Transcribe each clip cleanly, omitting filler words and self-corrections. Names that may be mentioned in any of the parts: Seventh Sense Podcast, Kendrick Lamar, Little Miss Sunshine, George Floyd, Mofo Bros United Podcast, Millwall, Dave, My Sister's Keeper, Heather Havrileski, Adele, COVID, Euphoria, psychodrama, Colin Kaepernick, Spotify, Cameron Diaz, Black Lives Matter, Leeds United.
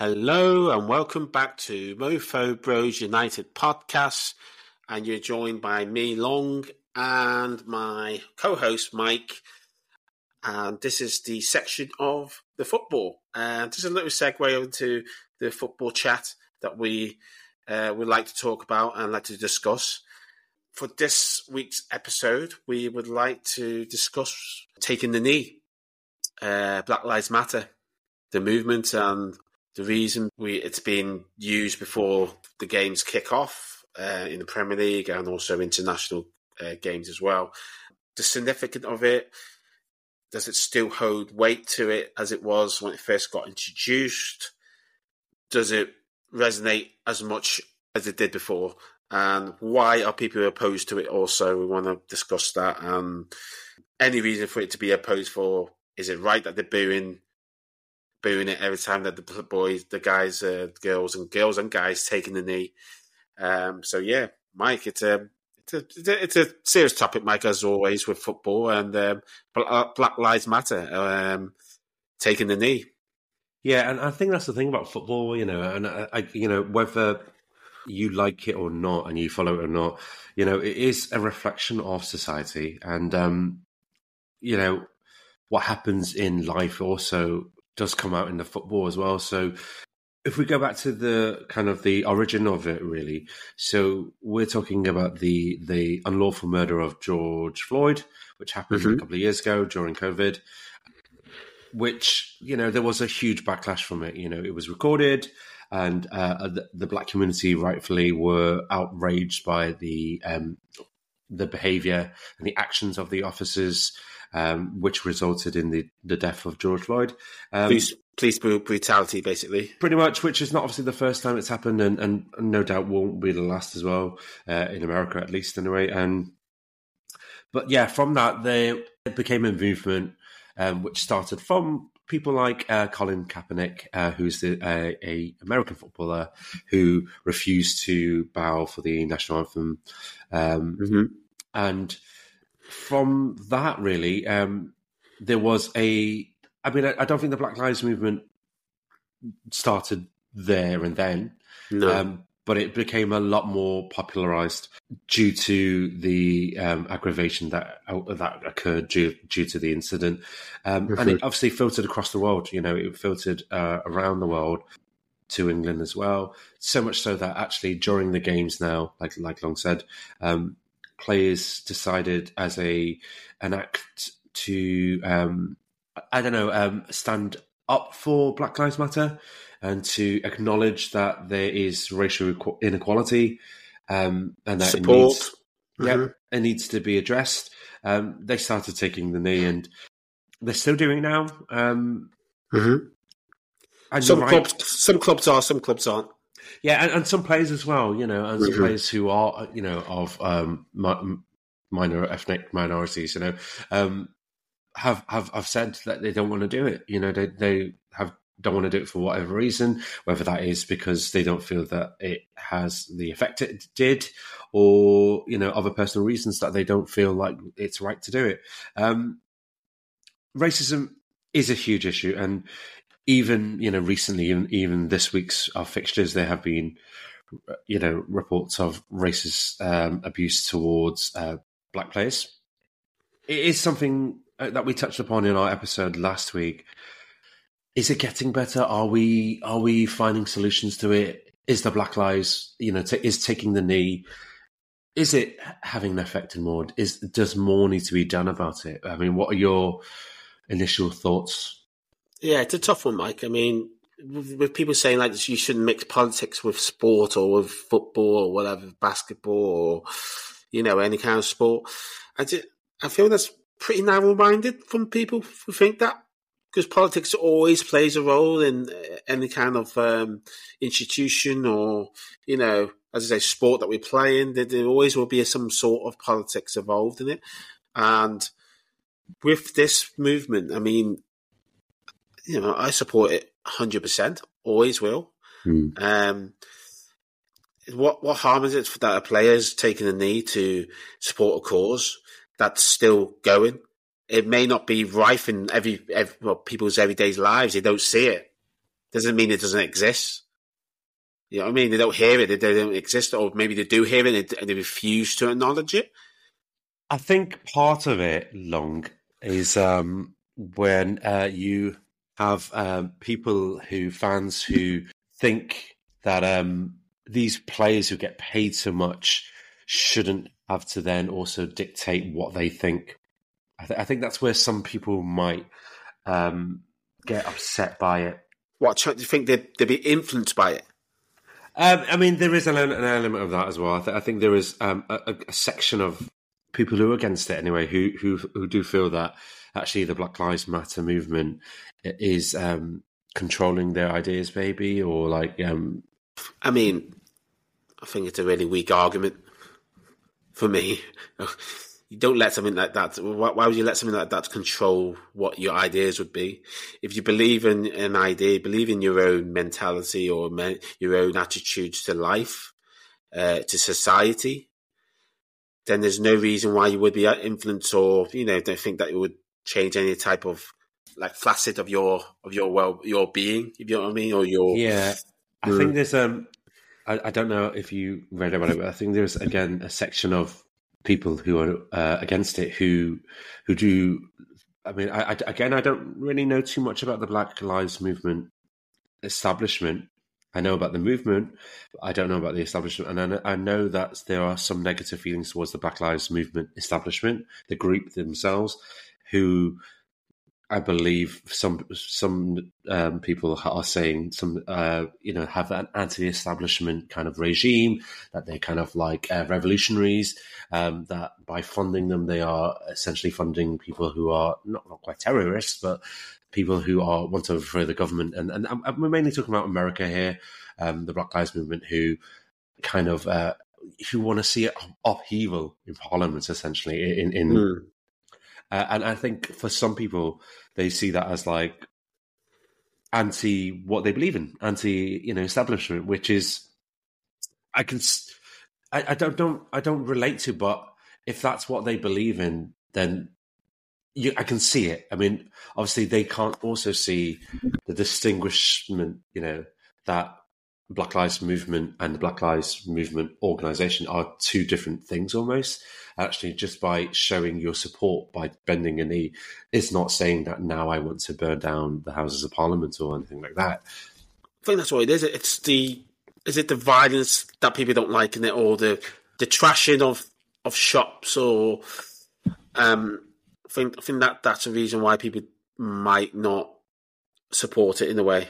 Hello and welcome back to Mofo Bros United Podcast, and you're joined by me, Long, and my co-host, Mike, and this is the section of the football. And just a little segue into the football chat that we would like to talk about and like to discuss. For this week's episode, we would like to discuss taking the knee, Black Lives Matter, the movement, and the reason it's been used before the games kick off in the Premier League and also international games as well. The significance of it, does it still hold weight to it as it was when it first got introduced? Does it resonate as much as it did before? And why are people opposed to it also? We want to discuss that. Any reason for it to be opposed for, is it right that they're booing it every time that the boys, the guys, girls and guys taking the knee. So yeah, Mike, it's a serious topic, Mike, as always with football and Black Lives Matter, taking the knee. Yeah, and I think that's the thing about football, you know, and I whether you like it or not, and you follow it or not, you know, it is a reflection of society, and you know, what happens in life also does come out in the football as well. So if we go back to the kind of the origin of it, really, so we're talking about the unlawful murder of George Floyd, which happened a couple of years ago during COVID, which, you know, there was a huge backlash from it. You know, it was recorded, and the black community rightfully were outraged by the behaviour and the actions of the officers, which resulted in the death of George Floyd. Police brutality, basically. Pretty much, which is not obviously the first time it's happened, and no doubt won't be the last as well, in America at least, anyway. But yeah, from that, it became a movement, which started from people like Colin Kaepernick, who's an American footballer who refused to bow for the national anthem. And from that, really, there was I don't think the Black Lives Movement started there and then. No. But it became a lot more popularised due to the aggravation that occurred due to the incident. And it obviously filtered across the world. You know, it filtered around the world to England as well. So much so that actually during the games now, like Long said, players decided as an act to, stand up for Black Lives Matter and to acknowledge that there is racial inequality, and that support. It needs to be addressed. They started taking the knee, and they're still doing it now. And some clubs are, some clubs aren't. Yeah, and some players as well, you know, and some players who are, you know, of minor ethnic minorities, you know, have said that they don't want to do it. You know, they don't want to do it for whatever reason, whether that is because they don't feel that it has the effect it did, or, you know, other personal reasons that they don't feel like it's right to do it. Racism is a huge issue, and even, you know, recently, even this week's fixtures, there have been, you know, reports of racist abuse towards black players. It is something that we touched upon in our episode last week. Is it getting better? Are we finding solutions to it? Is the Black Lives, you know, is taking the knee, is it having an effect in more? Does more need to be done about it? I mean, what are your initial thoughts? Yeah, it's a tough one, Mike. I mean, with people saying like this, you shouldn't mix politics with sport or with football or whatever, basketball or, you know, any kind of sport. I feel that's pretty narrow-minded from people who think that, because politics always plays a role in any kind of institution or, you know, as I say, sport that we play in. There always will be some sort of politics involved in it. And with this movement, I mean, you know, I support it 100%. Always will. What harm is it that a player's taking the knee to support a cause that's still going? It may not be rife in every people's everyday lives. They don't see it, doesn't mean it doesn't exist. You know what I mean? They don't hear it, they don't exist, or maybe they do hear it and they refuse to acknowledge it. I think part of it, Long, is when you have people who, fans who think that these players who get paid so much shouldn't have to then also dictate what they think. I think that's where some people might get upset by it. What, do you think they'd be influenced by it? I mean, there is an element of that as well. I think there is a section of people who are against it anyway, who do feel that actually the Black Lives Matter movement is controlling their ideas, maybe, or like... I mean, I think it's a really weak argument for me. You don't let something like that... Why would you let something like that control what your ideas would be? If you believe in an idea, believe in your own mentality or your own attitudes to life, to society, then there's no reason why you would be influenced or, you know, don't think that it would change any type of like facet of your being, if you know what I mean, or your... Yeah, I think there's... I don't know if you read about it, but I think there's, again, a section of people who are against it, who do. I mean, I don't really know too much about the Black Lives Movement establishment. I know about the movement, but I don't know about the establishment. And I know that there are some negative feelings towards the Black Lives Movement establishment, the group themselves, who I believe some people are saying have an anti-establishment kind of regime, that they're kind of like revolutionaries, that by funding them they are essentially funding people who are not quite terrorists, but people who want to overthrow the government. And we're mainly talking about America here, the Black Lives Movement, who kind of who want to see upheaval in Parliament, essentially in and I think for some people, they see that as like anti what they believe in, anti establishment, which is I don't relate to, but if that's what they believe in, then I can see it. I mean, obviously they can't also see the distinguishment, that Black Lives Movement and the Black Lives Movement organization are two different things almost. Actually, just by showing your support, by bending a knee, it's not saying that now I want to burn down the Houses of Parliament or anything like that. I think that's what it is. It's the violence that people don't like in it, or the trashing of shops, or I think that's a reason why people might not support it in a way.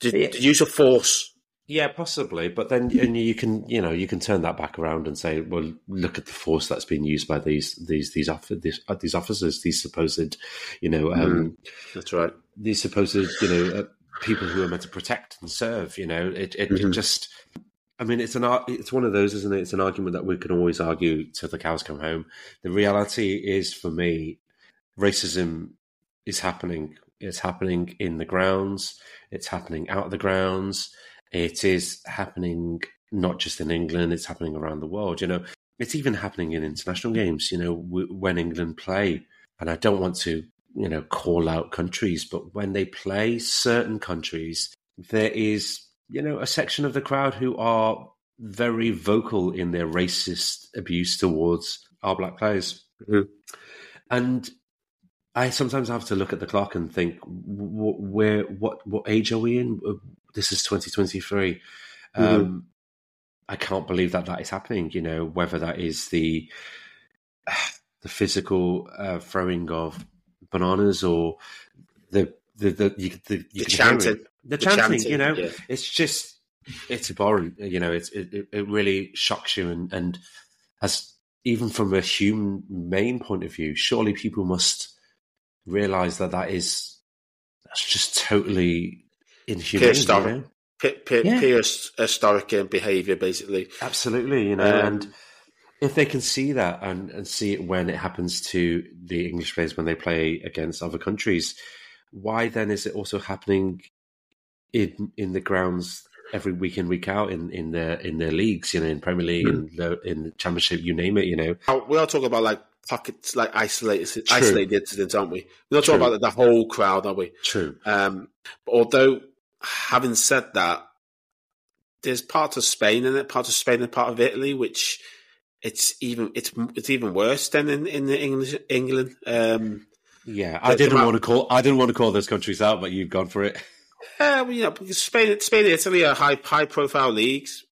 The use of force. Yeah, possibly, but then you can turn that back around and say, well, look at the force that's been used by these officers, these supposed, that's right, these supposed, people who are meant to protect and serve. It just, I mean, it's one of those, isn't it? It's an argument that we can always argue till the cows come home. The reality is, for me, racism is happening. It's happening in the grounds. It's happening out of the grounds. It is happening not just in England, it's happening around the world. It's even happening in international games, when England play. And I don't want to, call out countries, but when they play certain countries, there is, a section of the crowd who are very vocal in their racist abuse towards our black players. Mm-hmm. And I sometimes have to look at the clock and think, what age are we in? This is 2023. I can't believe that is happening. Whether that is the physical throwing of bananas, or the chanting. Yeah. It's abhorrent. It really shocks you, and as even from a humane point of view, surely people must realize that's just totally inhumane. Prehistoric behavior, basically. Absolutely, and if they can see that and see it when it happens to the English players when they play against other countries, why then is it also happening in the grounds every week in, week out in their leagues, in Premier League, in the Championship, you name it, We are talking about like pockets, like isolated incidents, aren't we? We're not talking about the whole crowd, are we? True. Although having said that, there's part of Spain in it, and part of Italy, which it's even worse than in England. Yeah, I didn't want to call those countries out, but you've gone for it. Well, you know, Spain and Italy are high profile leagues.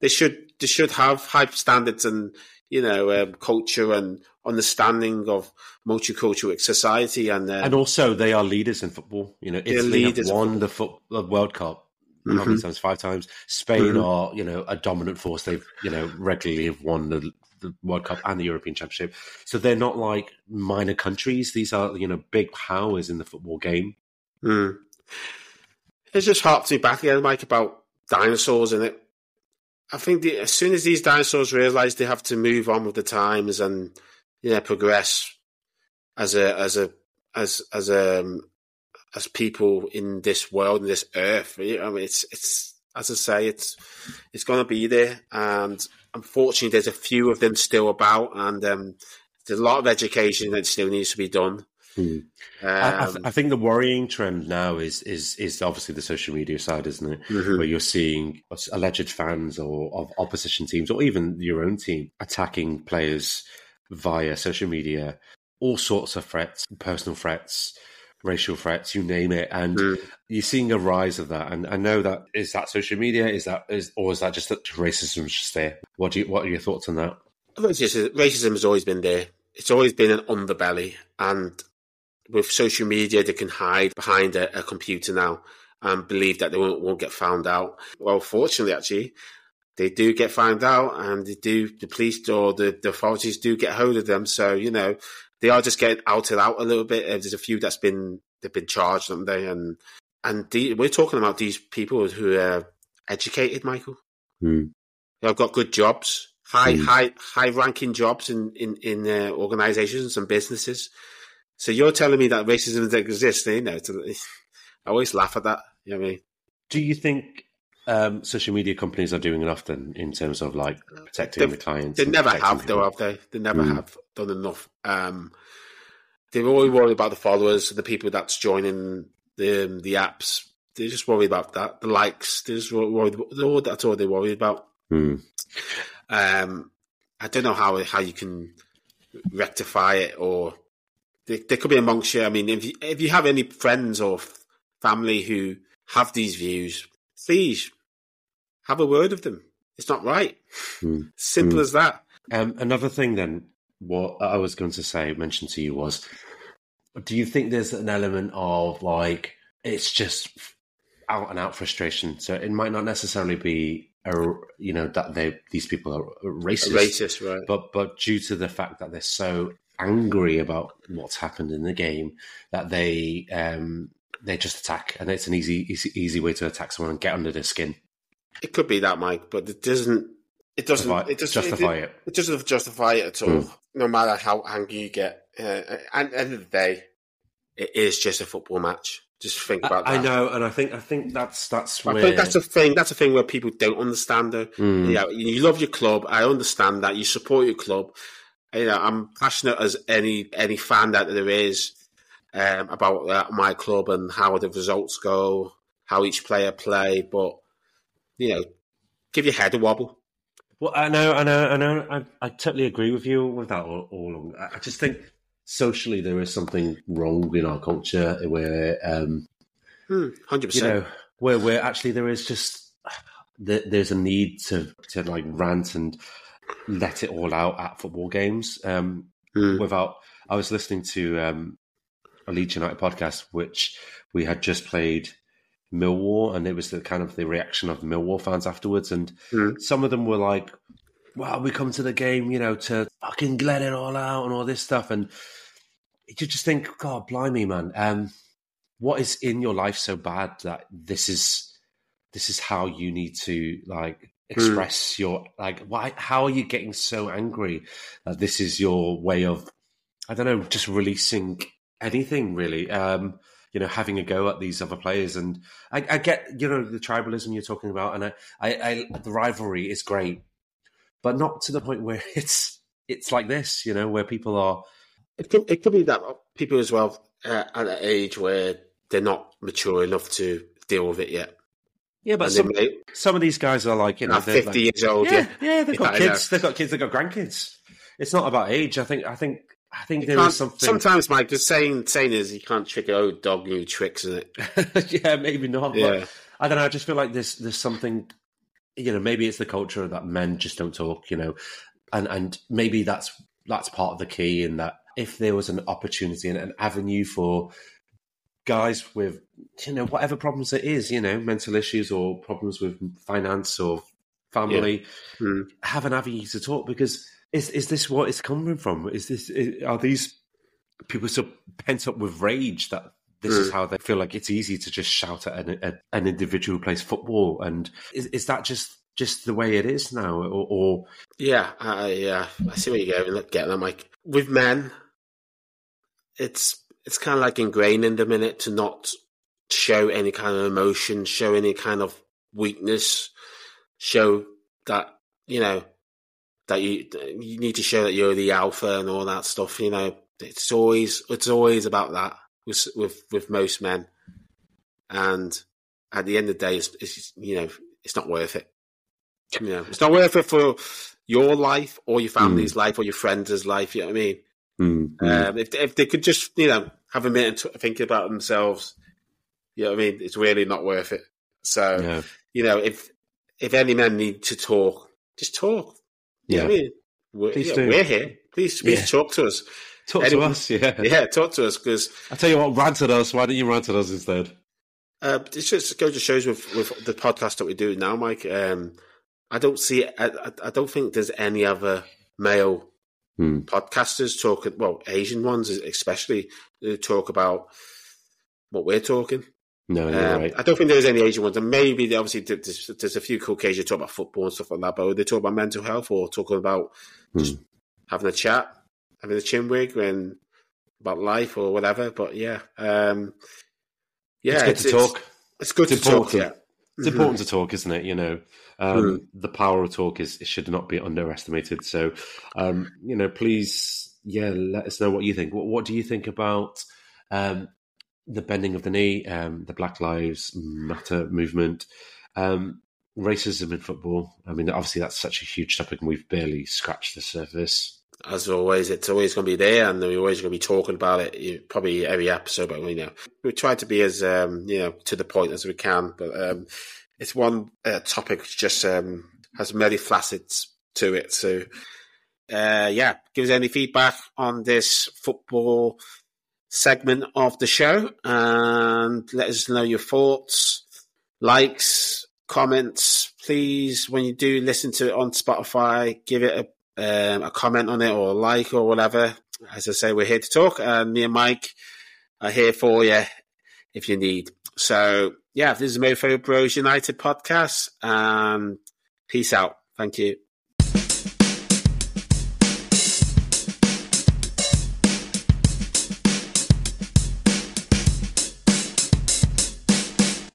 They should have high standards and, you know, culture and understanding of multicultural society, and also they are leaders in football. You know, Italy have won the World Cup. Mm-hmm. How many times? 5 times. Spain mm-hmm. are, you know, a dominant force. They've, you know, regularly have won the World Cup and the European Championship. So they're not like minor countries. These are, you know, big powers in the football game. Mm. It just harps me back again, Mike, about dinosaurs, innit? I think as soon as these dinosaurs realise they have to move on with the times and, you know, progress as people in this world, in this earth, I mean, it's as I say, it's going to be there, and unfortunately, there's a few of them still about, and there's a lot of education that still needs to be done. Mm. I think the worrying trend now is obviously the social media side, isn't it? Mm-hmm. Where you're seeing alleged fans or of opposition teams, or even your own team, attacking players via social media, all sorts of threats, personal threats, racial threats, you name it, and you're seeing a rise of that. And I know that is that social media, is that just that racism is just there? What are your thoughts on that? I think racism has always been there. It's always been an underbelly, and with social media, they can hide behind a computer now and believe that they won't get found out. Well, fortunately, actually, they do get found out, and the police or the authorities do get hold of them. So, you know, they are just getting outed out a little bit. There's a few they've been charged, haven't they? And we're talking about these people who are educated, Michael. Mm. They've got good jobs, high ranking jobs in organisations and businesses. So you're telling me that racism exists? You know, I always laugh at that. You know what I mean? Do you think social media companies are doing enough then in terms of like protecting the clients? They never have, though, have they? They never have done enough. They're always worried about the followers, the people that's joining the apps. They're just worried about that. The likes, they're just worried. That's all they're worried about. Mm. I don't know how you can rectify it, or they could be amongst you. I mean, if you have any friends or family who have these views, please have a word with them. It's not right. Mm. Simple as that. Another thing then, what I was going to mention to you was, do you think there's an element of like, it's just out and out frustration? So it might not necessarily be, you know, that these people are racist. Racist, right. But due to the fact that they're so angry about what's happened in the game, that they just attack, and it's an easy way to attack someone and get under their skin. It could be that, Mike, but it doesn't justify it at all. Mm. No matter how angry you get, and at the end of the day, it is just a football match. Just think about that. I know, and I think that's where... I think that's a thing. That's a thing where people don't understand. Though, you know, you love your club. I understand that you support your club. You know, I'm passionate as any fan that there is. About my club and how the results go, how each player play, but, you know, give your head a wobble. Well, I know. I totally agree with you with that all along. I just think socially there is something wrong in our culture where, 100%, you know, where actually there is just there's a need to like rant and let it all out at football games. Without, I was listening to a Leeds United podcast, which we had just played Millwall, and it was the kind of the reaction of Millwall fans afterwards, and some of them were like, "Well, we come to the game, you know, to fucking let it all out and all this stuff," and you just think, "God, blimey, man, what is in your life so bad that this is how you need to like express your like why? How are you getting so angry that this is your way of, I don't know, just releasing?" Anything really, you know, having a go at these other players. And I get, you know, the tribalism you're talking about, and I the rivalry is great, but not to the point where it's like this, you know, where people are. It could be that people as well at an age where they're not mature enough to deal with it yet. Yeah, but some of these guys are like, you know, 50 like, years old. Yeah, they've got kids. They've got kids. They've got grandkids. It's not about age. I think there is something. Sometimes, Mike, the saying is you can't trick an old dog new tricks, isn't it? Yeah, maybe not. Yeah. But I don't know. I just feel like there's something. You know, maybe it's the culture that men just don't talk. You know, and maybe that's part of the key. In that, if there was an opportunity and an avenue for guys with, you know, whatever problems it is, you know, mental issues or problems with finance or family, have an avenue to talk, because is this what it's coming from? Are these people so pent up with rage that this is how they feel like it's easy to just shout at an individual who plays football? And is that just the way it is now? Or yeah, I see where you're going. Get them, like with men, it's kind of like ingrained in them in it to not show any kind of emotion, show any kind of weakness, show that, you know, that you need to show that you're the alpha and all that stuff. You know, it's always about that with most men. And at the end of the day, it's you know, it's not worth it. You know, it's not worth it for your life or your family's life or your friends' life. You know what I mean? Mm-hmm. If they could just, you know, have a minute and think about themselves, you know what I mean? It's really not worth it. So, yeah. You know, if any men need to talk, just talk. You know what I mean? We're here. Please talk to us. Talk to us. Yeah, talk to us. Because I tell you what, rant at us. Why don't you rant at us instead? It just goes to shows with the podcast that we do now, Mike. I don't think there's any other male podcasters talking, well, Asian ones especially, who talk about what we're talking. No, right. I don't think there's any Asian ones, and maybe they obviously there's a few Caucasian talk about football and stuff like that, but would they talk about mental health or talking about just having a chat, having a chinwag, and about life or whatever? But it's good to talk. Yeah. It's important to talk, isn't it? You know, the power of talk it should not be underestimated. So, you know, please, let us know what you think. What do you think about the bending of the knee, the Black Lives Matter movement, racism in football? I mean, obviously that's such a huge topic and we've barely scratched the surface. As always, it's always going to be there and we're always going to be talking about it, probably every episode, but you know, we try to be as, you know, to the point as we can, but it's one topic which just has many facets to it. So, give us any feedback on this football segment of the show and let us know your thoughts, likes, comments. Please, when you do listen to it on Spotify, give it a comment on it or a like or whatever. As I say, we're here to talk and me and Mike are here for you if you need. So this is Mofo Bros United Podcast and peace out. Thank you.